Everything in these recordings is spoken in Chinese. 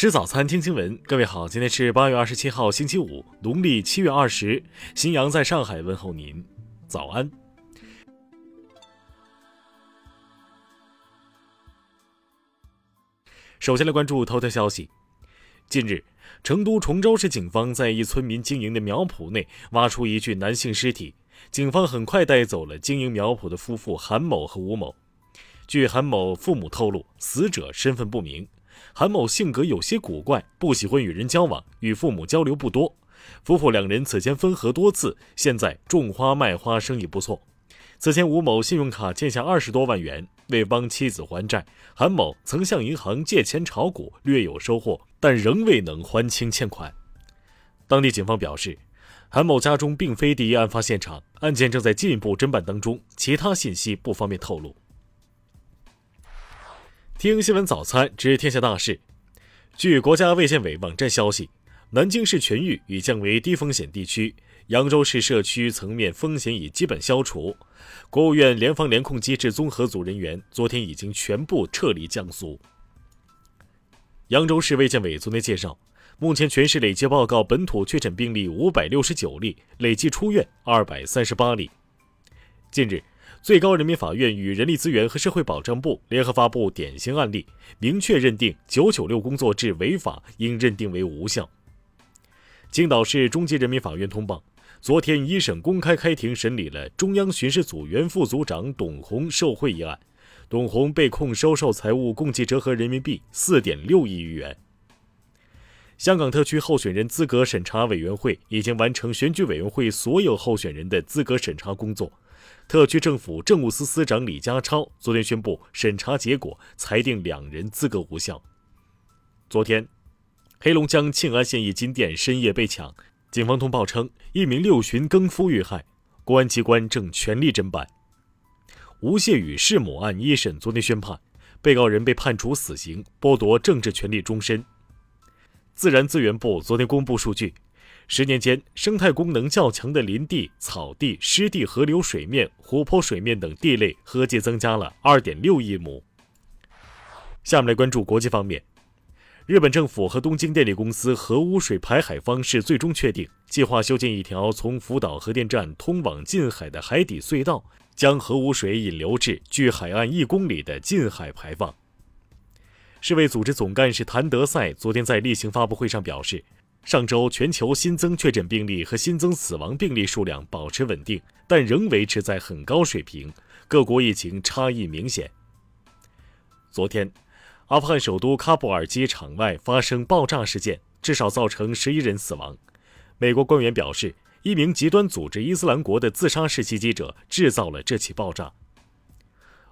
吃早餐，听新闻。各位好，今天是8月27号，星期五，农历7月20。新阳在上海问候您，早安。首先来关注头条消息。近日，成都崇州市警方在一村民经营的苗圃内挖出一具男性尸体，警方很快带走了经营苗圃的夫妇韩某和吴某。据韩某父母透露，死者身份不明。韩某性格有些古怪，不喜欢与人交往，与父母交流不多。夫妇两人此前分合多次，现在种花卖花，生意不错。此前吴某信用卡欠下20多万元，为帮妻子还债，韩某曾向银行借钱炒股，略有收获，但仍未能还清欠款。当地警方表示，韩某家中并非第一案发现场，案件正在进一步侦办当中，其他信息不方便透露。听新闻早餐，知天下大事。据国家卫健委网站消息，南京市全域已降为低风险地区，扬州市社区层面风险已基本消除。国务院联防联控机制综合组人员昨天已经全部撤离江苏。扬州市卫健委昨天介绍，目前全市累计报告本土确诊病例569例，累计出院238例。近日，最高人民法院与人力资源和社会保障部联合发布典型案例，明确认定996工作制违法，应认定为无效。青岛市中级人民法院通报，昨天一审公开开庭审理了中央巡视组原副组长董红受贿一案，董红被控收受财物共计折合人民币 4.6 亿余元。香港特区候选人资格审查委员会已经完成选举委员会所有候选人的资格审查工作。特区政府政务司司长李家超昨天宣布审查结果，裁定2人资格无效。昨天，黑龙江庆安县一金店深夜被抢，警方通报称1名6旬更夫遇害，公安机关正全力侦办。吴谢宇弑母案一审昨天宣判，被告人被判处死刑，剥夺政治权利终身。自然资源部昨天公布数据，10年间，生态功能较强的林地、草地、湿地、河流水面、湖泊水面等地类合计增加了 2.6 亿亩。下面来关注国际方面，日本政府和东京电力公司核污水排海方式最终确定，计划修建一条从福岛核电站通往近海的海底隧道，将核污水引流至距海岸1公里的近海排放。世卫组织总干事谭德赛昨天在例行发布会上表示，上周全球新增确诊病例和新增死亡病例数量保持稳定，但仍维持在很高水平，各国疫情差异明显。昨天，阿富汗首都喀布尔机场外发生爆炸事件，至少造成11人死亡。美国官员表示，1名极端组织伊斯兰国的自杀式袭击者制造了这起爆炸。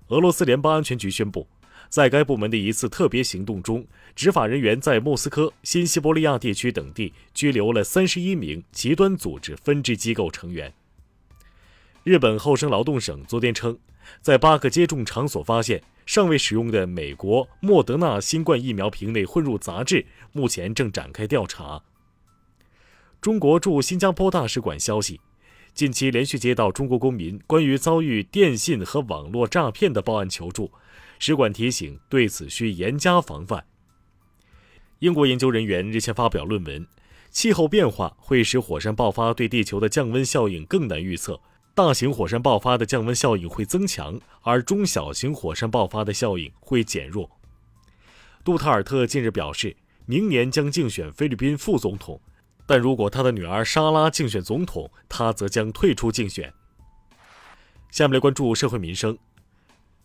俄罗斯联邦安全局宣布，在该部门的一次特别行动中，执法人员在莫斯科、新西伯利亚地区等地拘留了31名极端组织分支机构成员。日本厚生劳动省昨天称，在8个接种场所发现尚未使用的美国莫德纳新冠疫苗瓶内混入杂质，目前正展开调查。中国驻新加坡大使馆消息，近期连续接到中国公民关于遭遇电信和网络诈骗的报案求助，使馆提醒对此需严加防范。英国研究人员日前发表论文，气候变化会使火山爆发对地球的降温效应更难预测，大型火山爆发的降温效应会增强，而中小型火山爆发的效应会减弱。杜特尔特近日表示，明年将竞选菲律宾副总统，但如果他的女儿莎拉竞选总统，他则将退出竞选。下面来关注社会民生。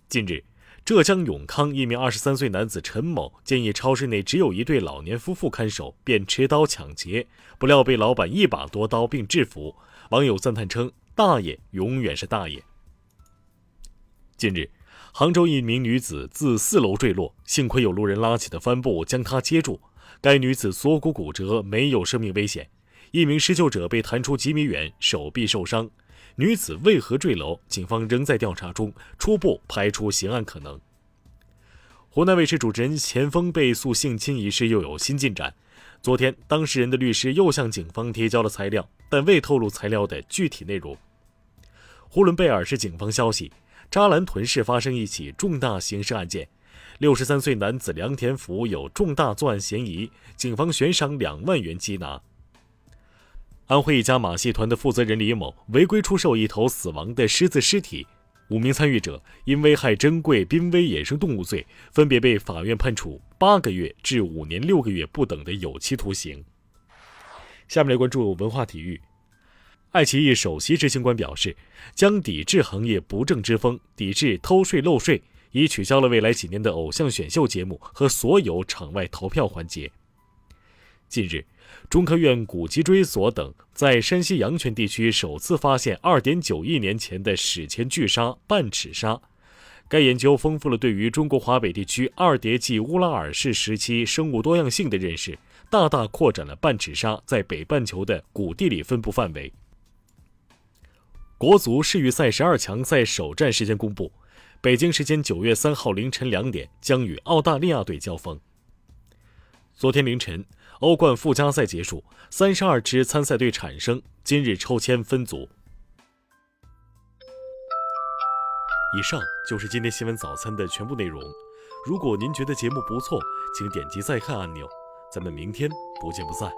近日，浙江永康一名23岁男子陈某建议超市内只有1对老年夫妇看守，便持刀抢劫，不料被老板一把夺刀并制服。网友赞叹称，大爷永远是大爷。近日，杭州一名女子自4楼坠落，幸亏有路人拉起的帆布将她接住，该女子锁骨骨折，没有生命危险。一名施救者被弹出几米远，手臂受伤。女子为何坠楼，警方仍在调查中，初步排除刑案可能。湖南卫视主持人钱锋被诉性侵一事又有新进展，昨天当事人的律师又向警方提交了材料，但未透露材料的具体内容。呼伦贝尔市警方消息，扎兰屯市发生一起重大刑事案件， 63岁男子梁田福有重大作案嫌疑，警方悬赏2万元缉拿。安徽一家马戏团的负责人李某违规出售一头死亡的狮子尸体，5名参与者因危害珍贵濒危野生动物罪，分别被法院判处8个月至5年6个月不等的有期徒刑。下面来关注文化体育。爱奇艺首席执行官表示，将抵制行业不正之风，抵制偷税漏税，已取消了未来几年的偶像选秀节目和所有场外投票环节。近日，中科院古脊椎所等在山西阳泉地区首次发现 2.9 亿年前的史前巨鲨半齿鲨。该研究丰富了对于中国华北地区二叠纪乌拉尔世时期生物多样性的认识，大大扩展了半齿鲨在北半球的古地理分布范围。国足世预赛12强赛首战时间公布，北京时间9月3号凌晨2点将与澳大利亚队交锋。昨天凌晨，欧冠附加赛结束，32支参赛队产生，今日抽签分组。以上就是今天新闻早餐的全部内容。如果您觉得节目不错，请点击再看按钮。咱们明天不见不散。